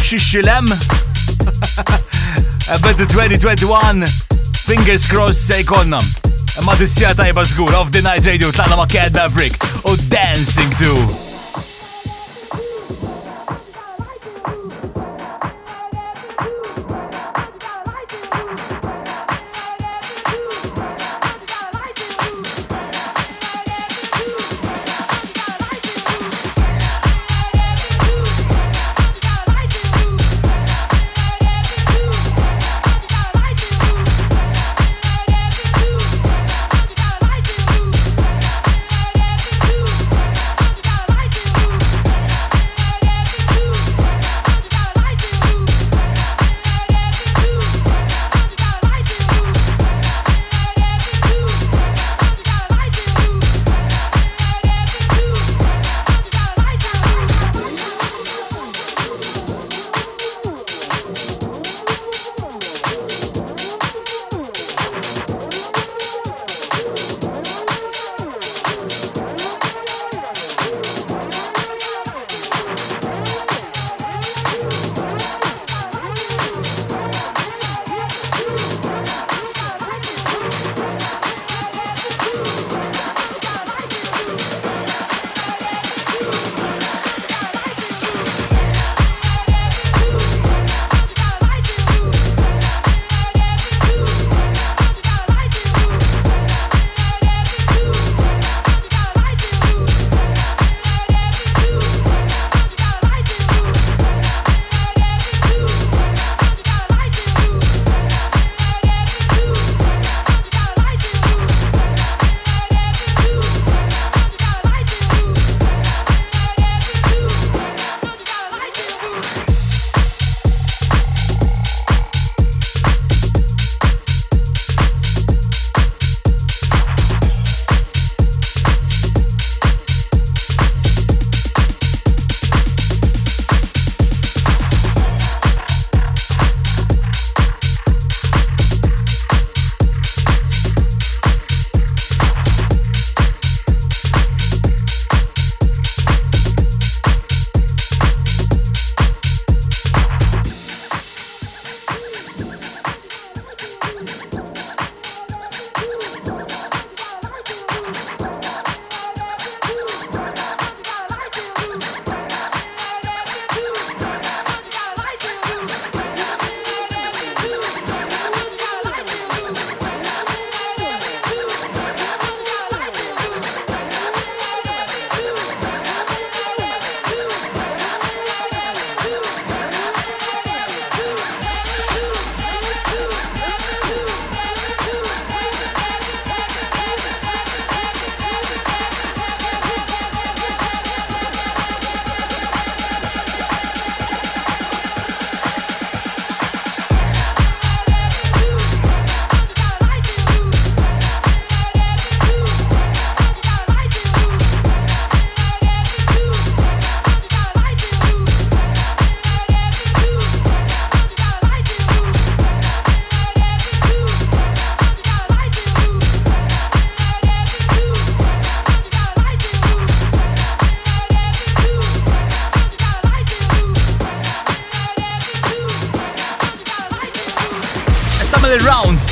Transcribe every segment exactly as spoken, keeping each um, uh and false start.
xixilem but the twenty twenty-one fingers crossed se jkollna. Ma tissija tajba żgur Of the Night Radio tlaqna ma' Kid Maverick u Dancing too.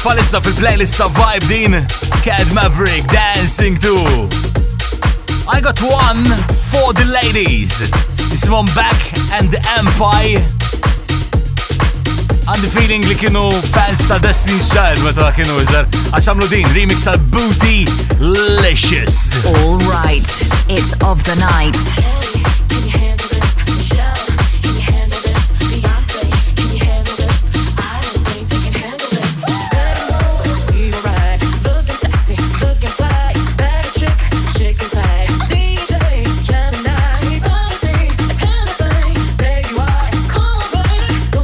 Palissa fil-playlist of Vibe Dean, Kid Maverick, Dancing too. I got one for the ladies. This one back and the Empire. And the feeling li kienu fans ta' Destiny Child meta kienu iżar għax għamlu din remix għal Bootylicious. All right, it's Of the Night. Don't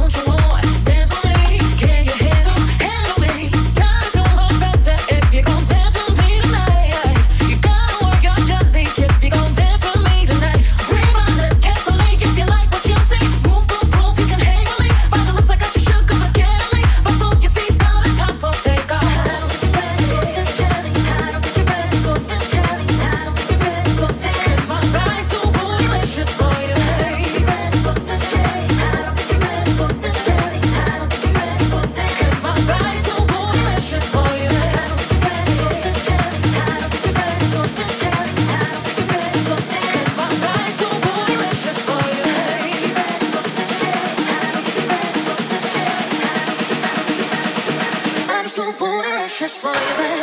you want mattress for your bed.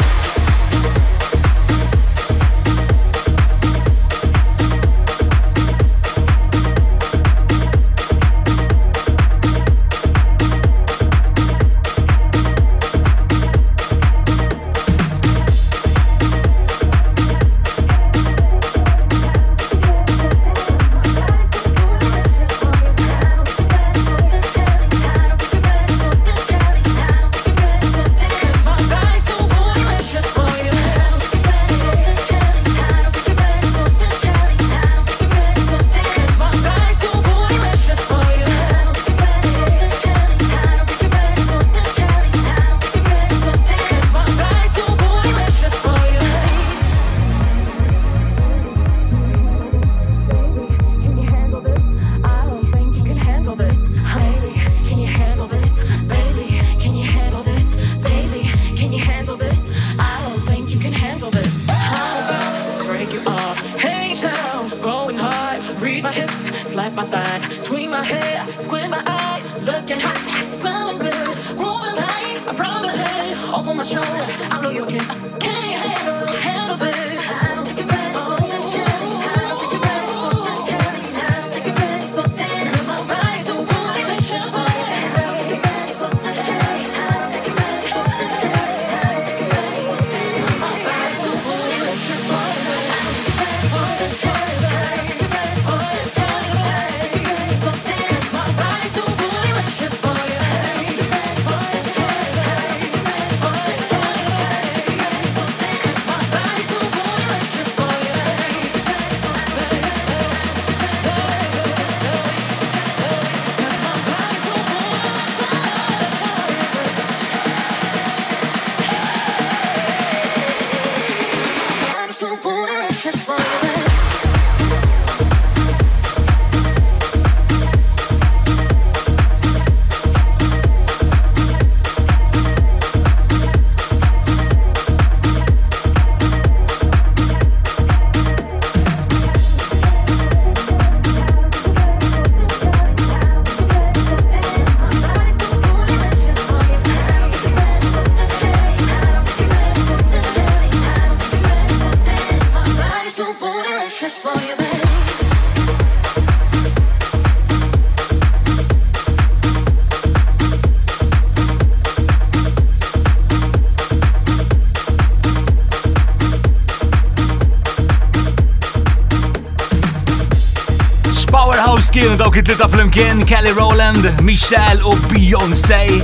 Kien dawk it-tlieta flimkien Kelly Rowland, Michelle u Beyoncé.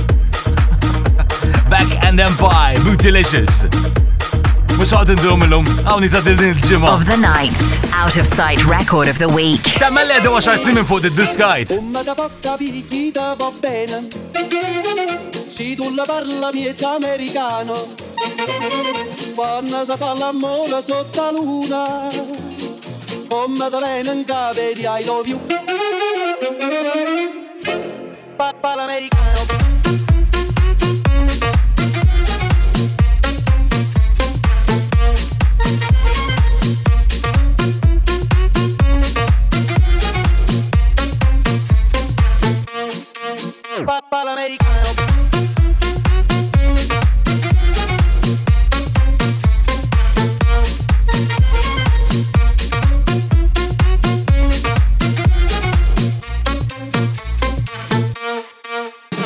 Back and then by Bootylicious. Mhux ħadd indilhom illum, hawnni ta' din il-ġimgħa. Of the night, out of sight record of the week. Temmel għaxar snin minn fuq id-diskajt. Umma ta' bokka bikita va bene. Si tu la parla miezza americano. Quando si fa l'amore sotto la luna. Umma ta' venen ka vedi I love you. Papa l'americano.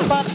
But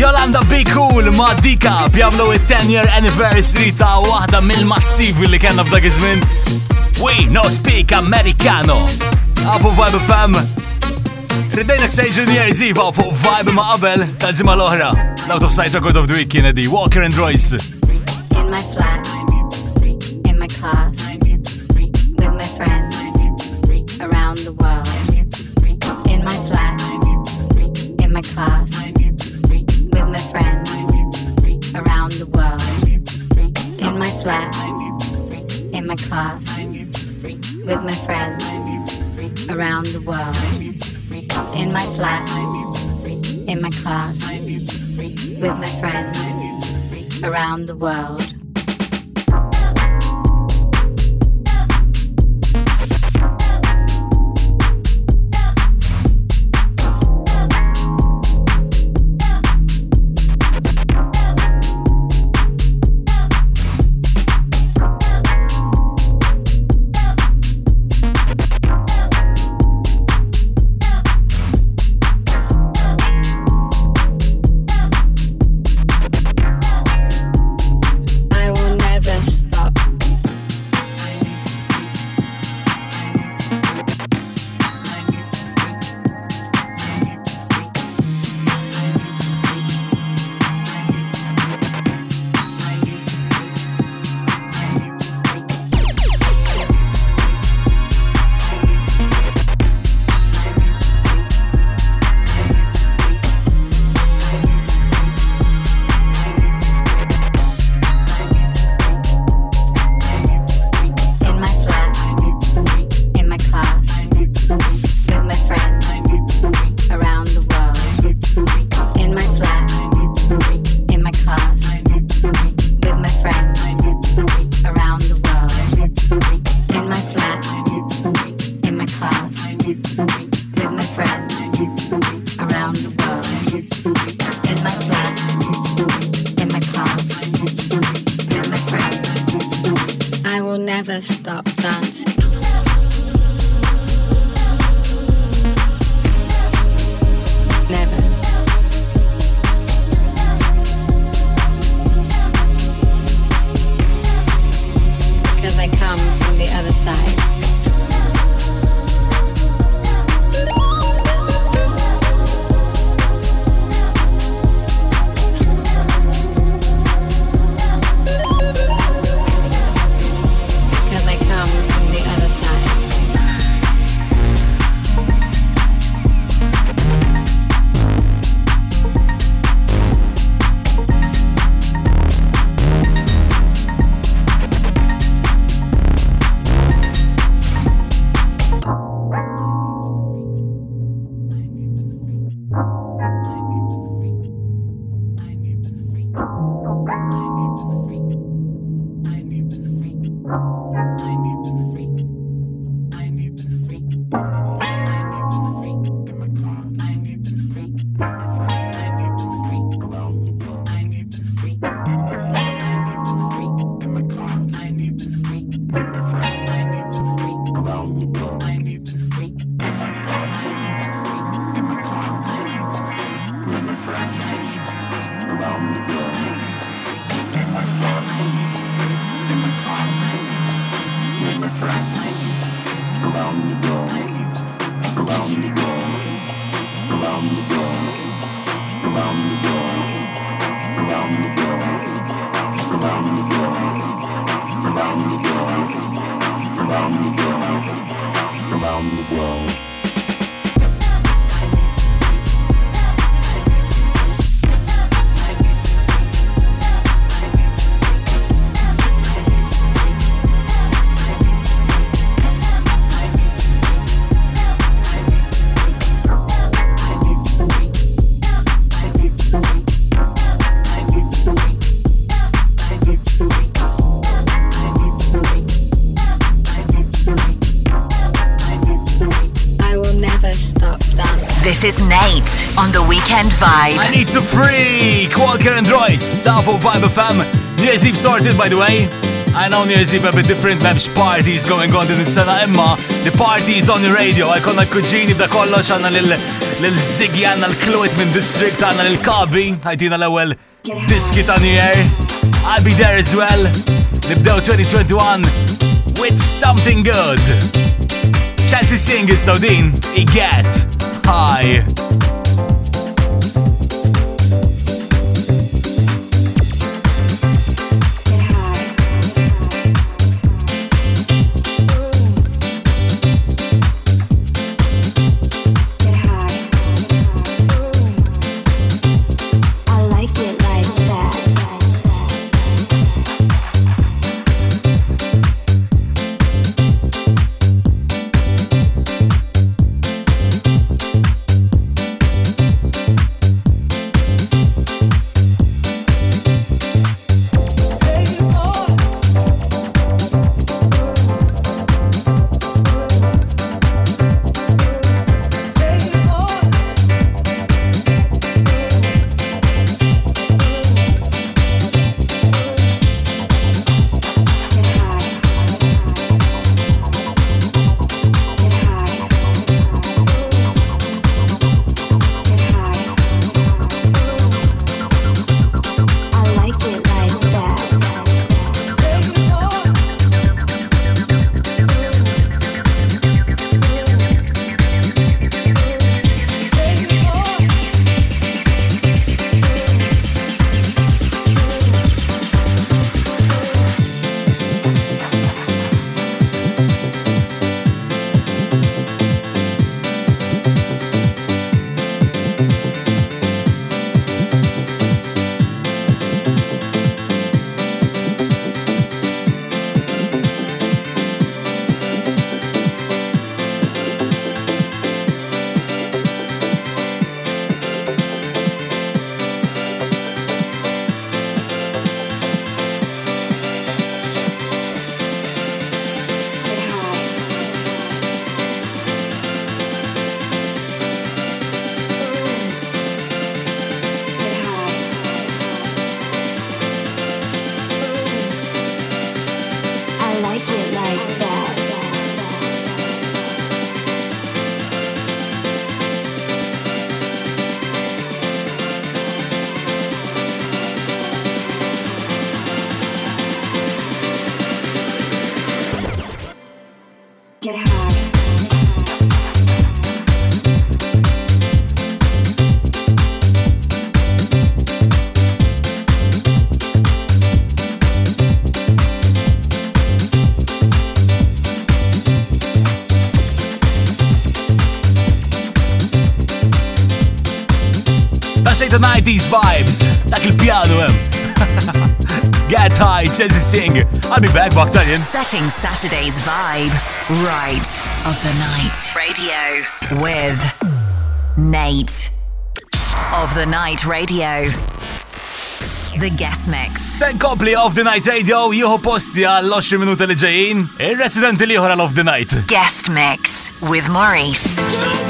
Yolanda Be Cool ma' Dika bjamlu il-ten year anniversary ta' wahda mill-massivi li kena f'dak iż-żmien. We no speak Americano. Afu Vibe F M. Riddejnek sejġin years iva fuq Vibe ma' qabel tal-ġimgħa l-oħra. L-out of sight record of the week kienet Walker and Royce. In my flat, in my class, with my friends, around the world. In my flat, in my class, with my friends, around the world. In my flat, in my class, with my friends, around the world. In my flat, in my class, with my friends, around the world. This is Nate on the Weekend Vibe. I need to freak Walker and Royce. Savo Vibe F M. New Year's Eve sorted, by the way. I know New Year's Eve a bit different, memx parties going on din is-sena imma the parties on the radio, għajkonna l-kuġini b'da kollox għanna l-Ziggy għanna l-Kluit minn district għanna l-Kabi għajdina l-ewel diski ta' New Year. I'll be there as well. Nibdew twenty twenty-one with something good. Chelsea singers so din I get high. The nineties vibes, dak il-piano hemm. Get high, Chelsea Sing. I'll be back, Bactalian. Setting Saturday's vibe right of the night. Radio with Nate of the Night Radio. The guest mix. Se nkompli of the Night Radio jieħu posti għal għoxrin minuta li ġejjin. Ir-residenti li ieħor għal of the Night. Guest mix with Maurice. Oh,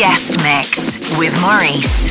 Guest Mix with Maurice.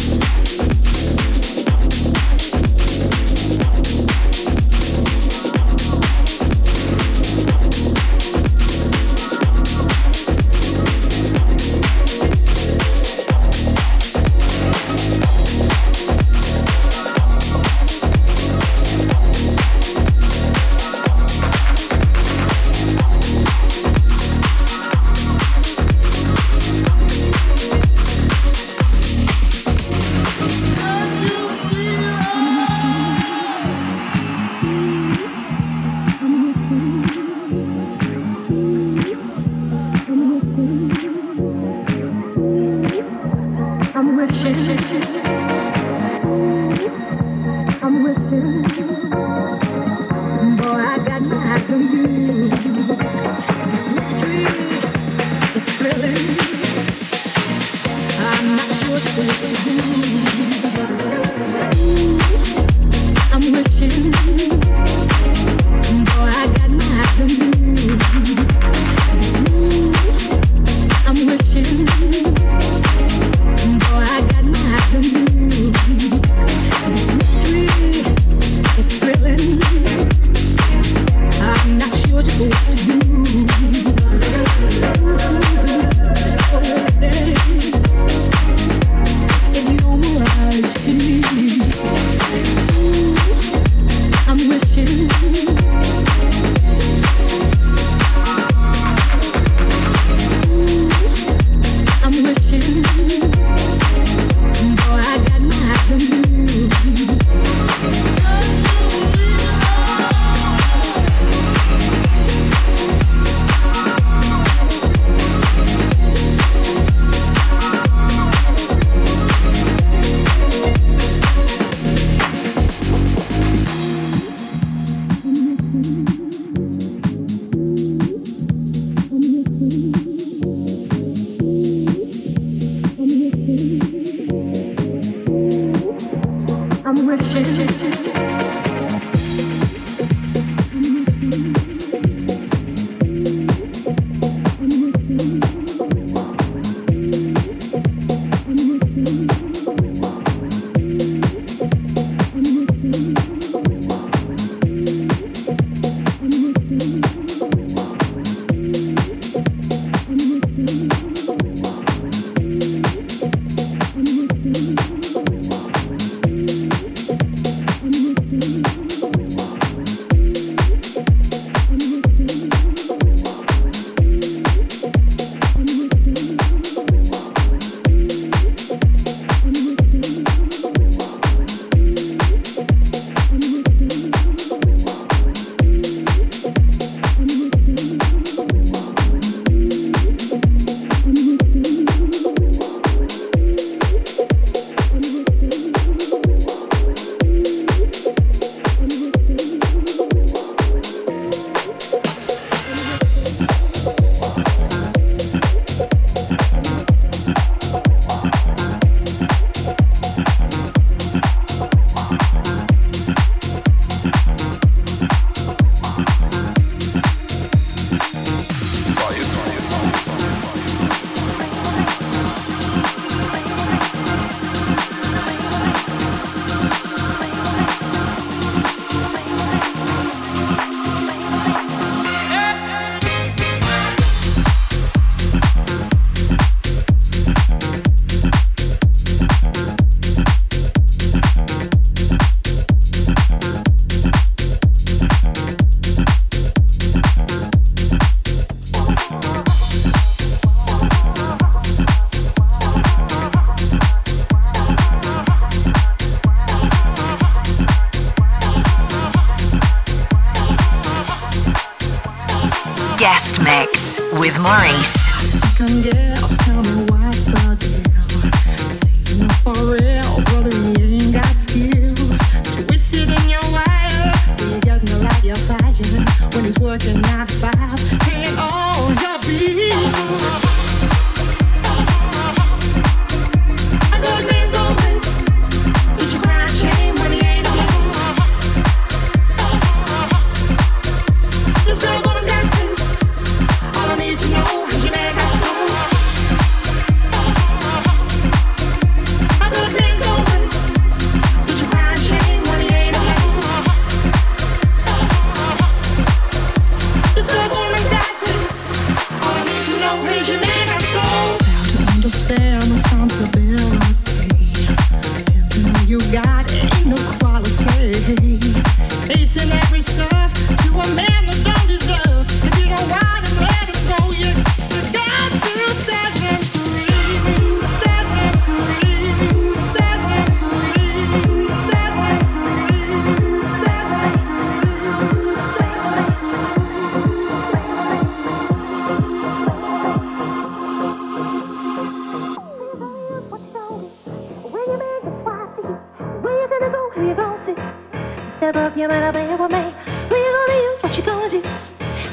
you better be with me. Where you gonna use, what you gonna do?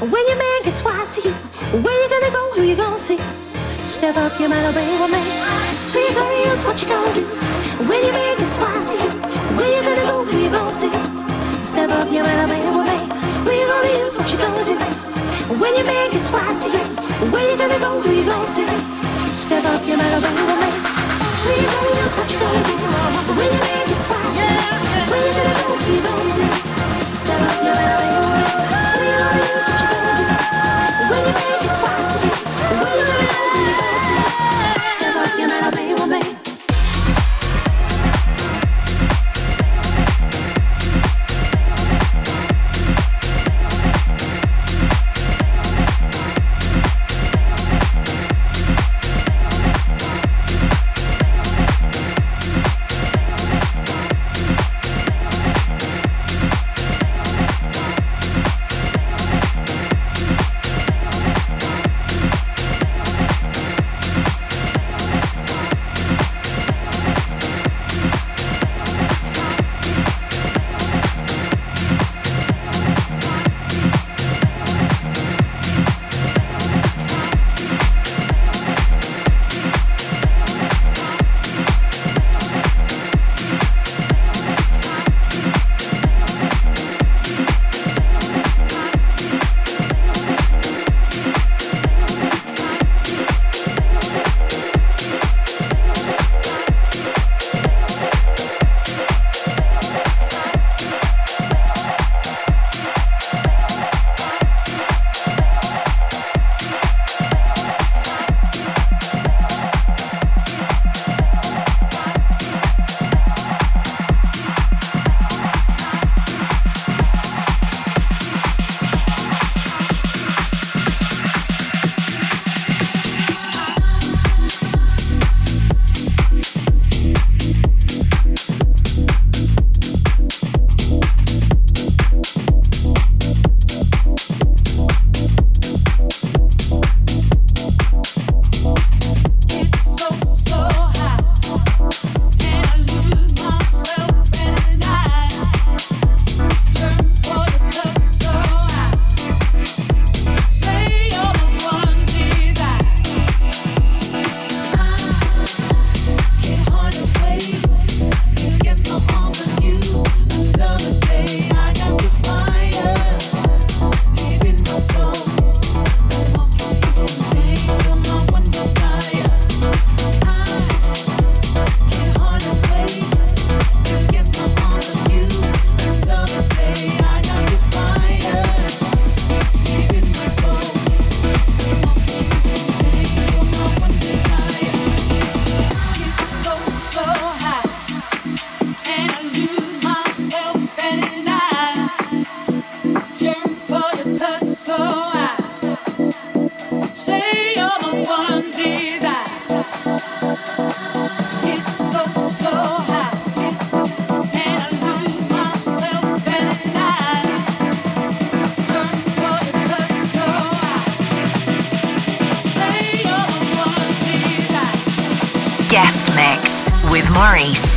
When your man gets wise to you, where you gonna go, who you gonna see? Step up, you better be with me. Where you gonna use, what you gonna do? When your man gets wise to you, where you gonna go, who you gonna see? Step up, you better be with me. Where you gonna use, what you gonna do? When your man gets wise to you, where you gonna go, who you gonna see? Step up, you better be with me. Where you gonna use, what you gonna do? When your man gets wise to you, where you gonna go, who you gonna see? Step up, you better be with me. Where you gonna use, what you gonna do? When your man gets wise to you, where you gonna go, who you gonna see? Step up, you better be with me. Guest mix with Maurice.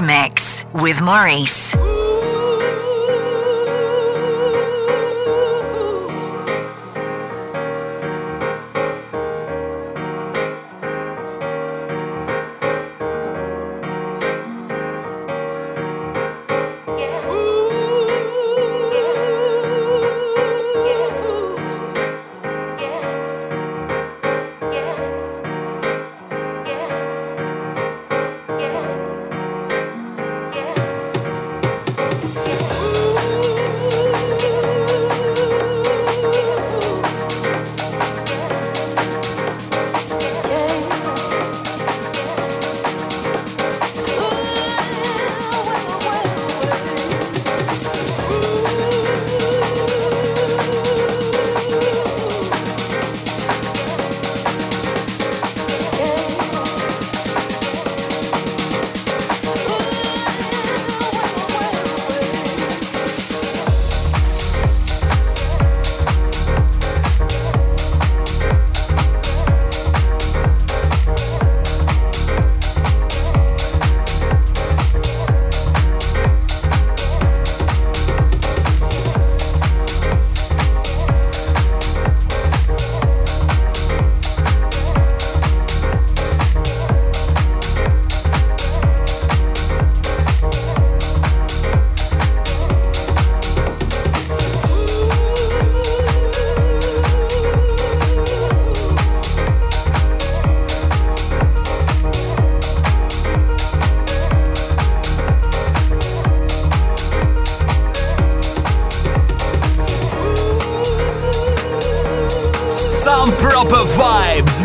guest mix with Maurice.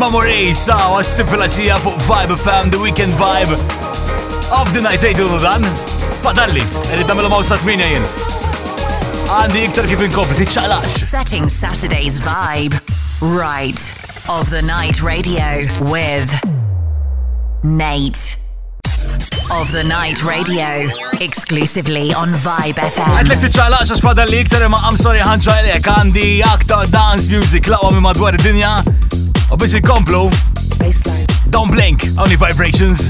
Ma Maurice, għaw għas-sifilaxija fuq Vibe F M, the weekend vibe of the night. Ejdu dan, padalli, li tamilu mawsat minja jien. Għandi iktar kif inkompli, ċalax. Setting Saturday's vibe, right, of the night radio with Nate. Of the night radio, exclusively on Vibe F M. Għedlek t-ċalax għax padalli iktar imma għam sorry ħanċajlek, għandi aktar dance music laqwa minn madwar id-dinja. A busy complo. Don't blink, only vibrations.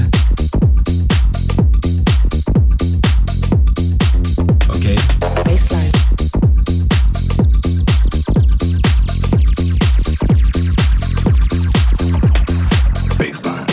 Okay. Baseline. Baseline. Baseline.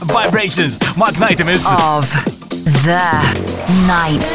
Vibrations, Mark Knight and Mister Of the Night.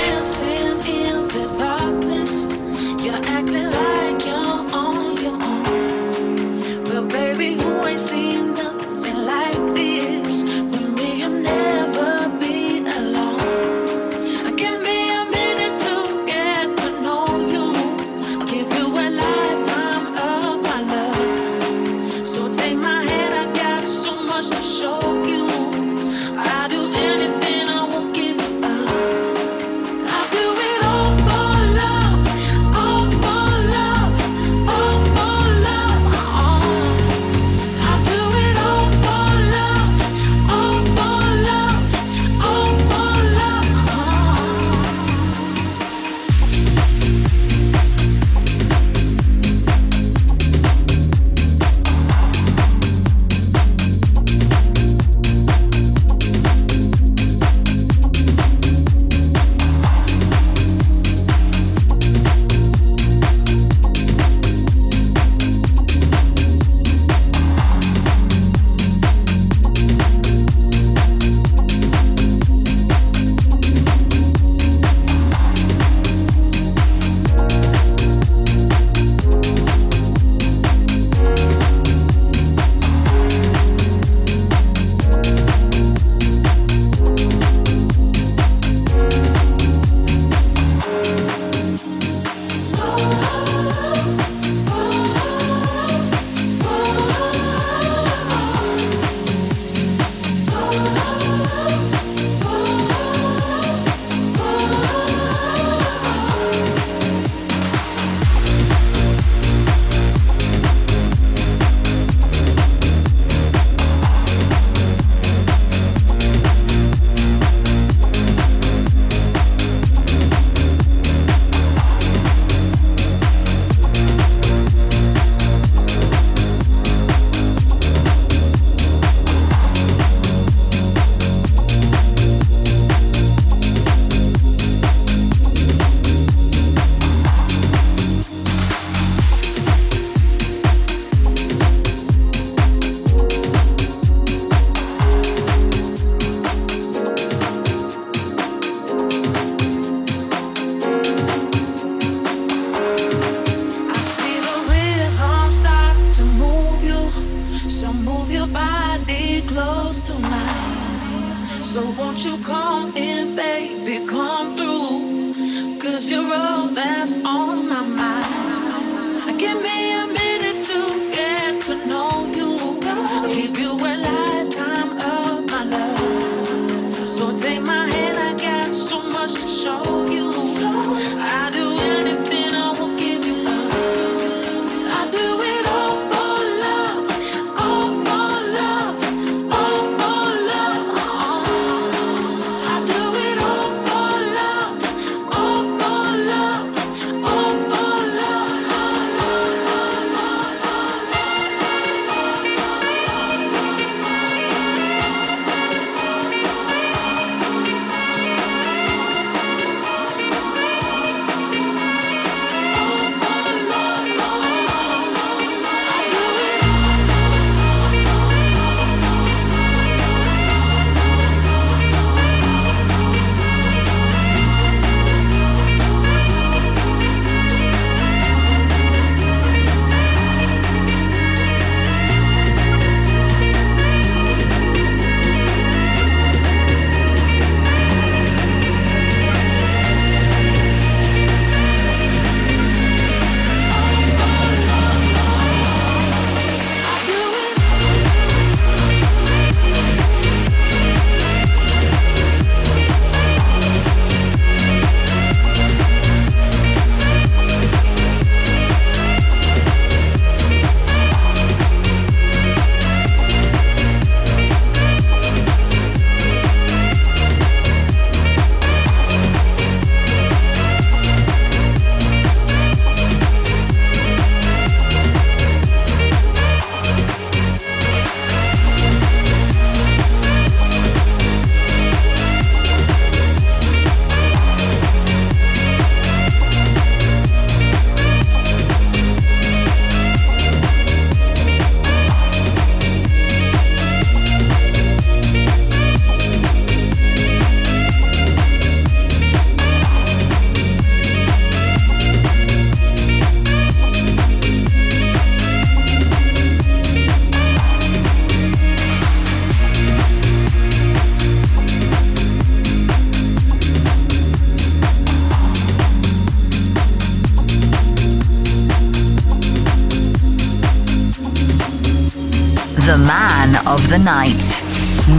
man of the night,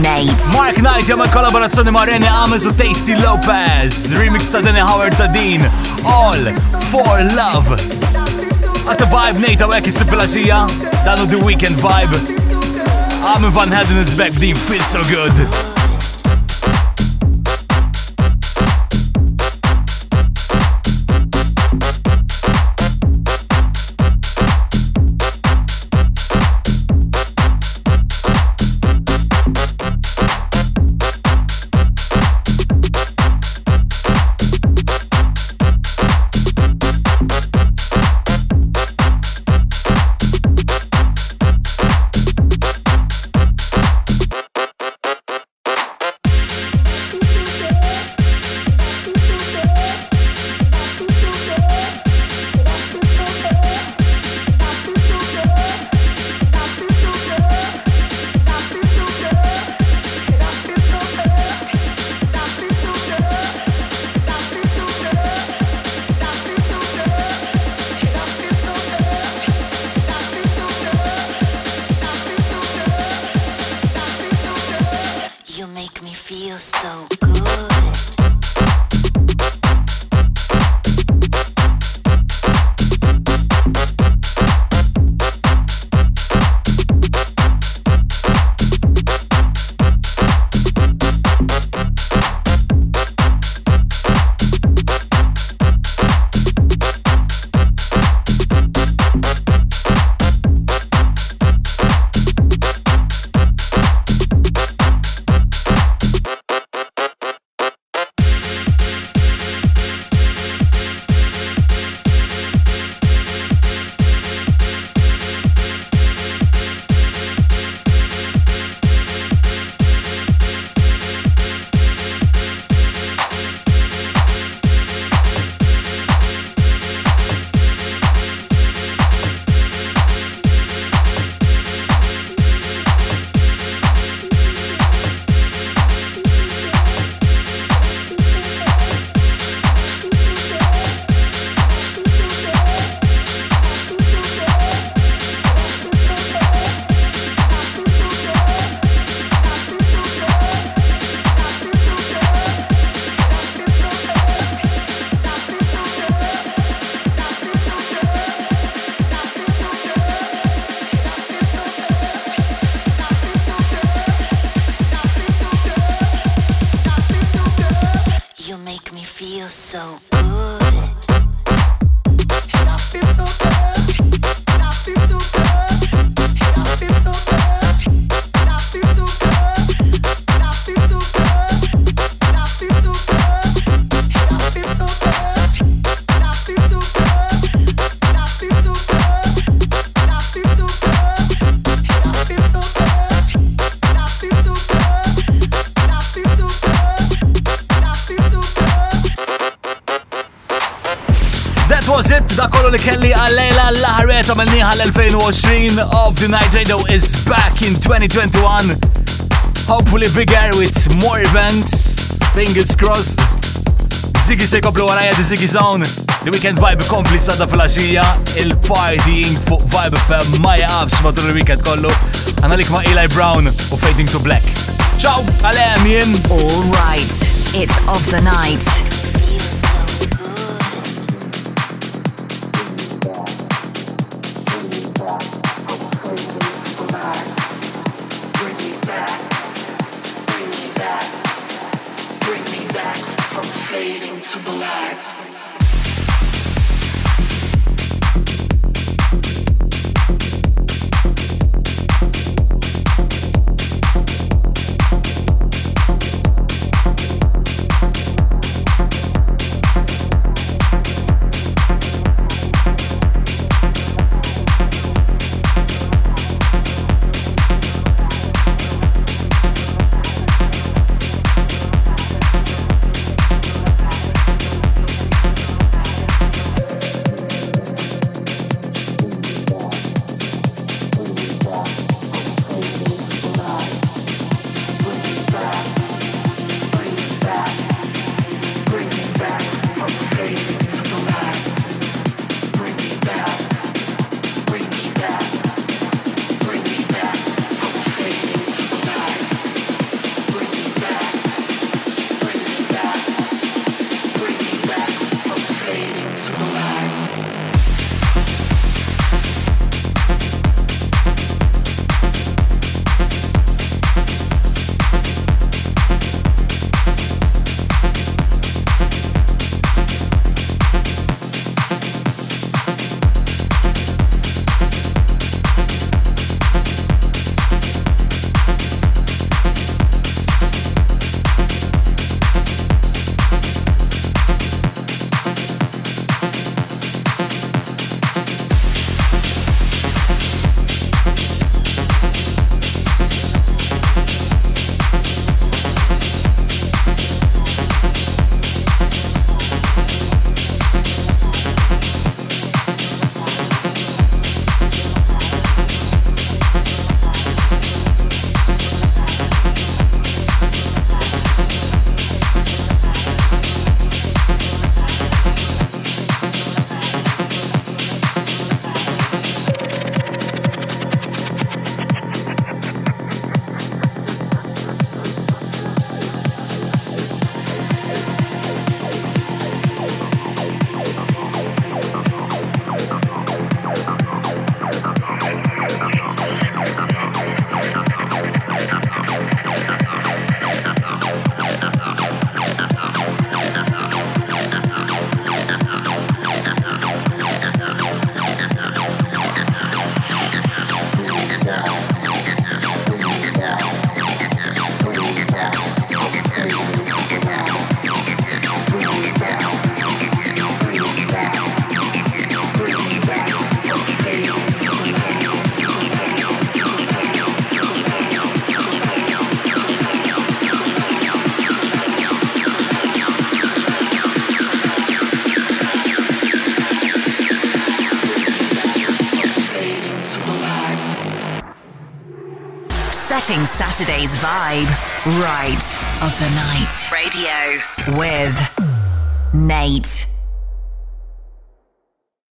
Nate. Mike Knight e una collaborazione Marene Ame su Tasty Lopez, remix Tadene Howard Dean, All for Love. At the Vibe Nate għawek jissipilazija, dan u The Weekend Vibe. Ame Van Hedden is back, Dean feels so good. Kelly Alela Laharet għamilniħa l-twenty twenty of the Night Radio is back in twenty twenty-one. Hopefully bigger with more events. Fingers crossed. Ziggy se koplu għarajja di Ziggy Zone. The Weekend Vibe kompli sada fil-axija. Il-partying fuq Vibe F M ma jaqabx matul il-weekend kollu. Għana lik ma' Eli Brown u Fading to Black. Ciao, għalem jien. All right, it's of the night. Setting Saturday's vibe right of the night. Radio with Nate.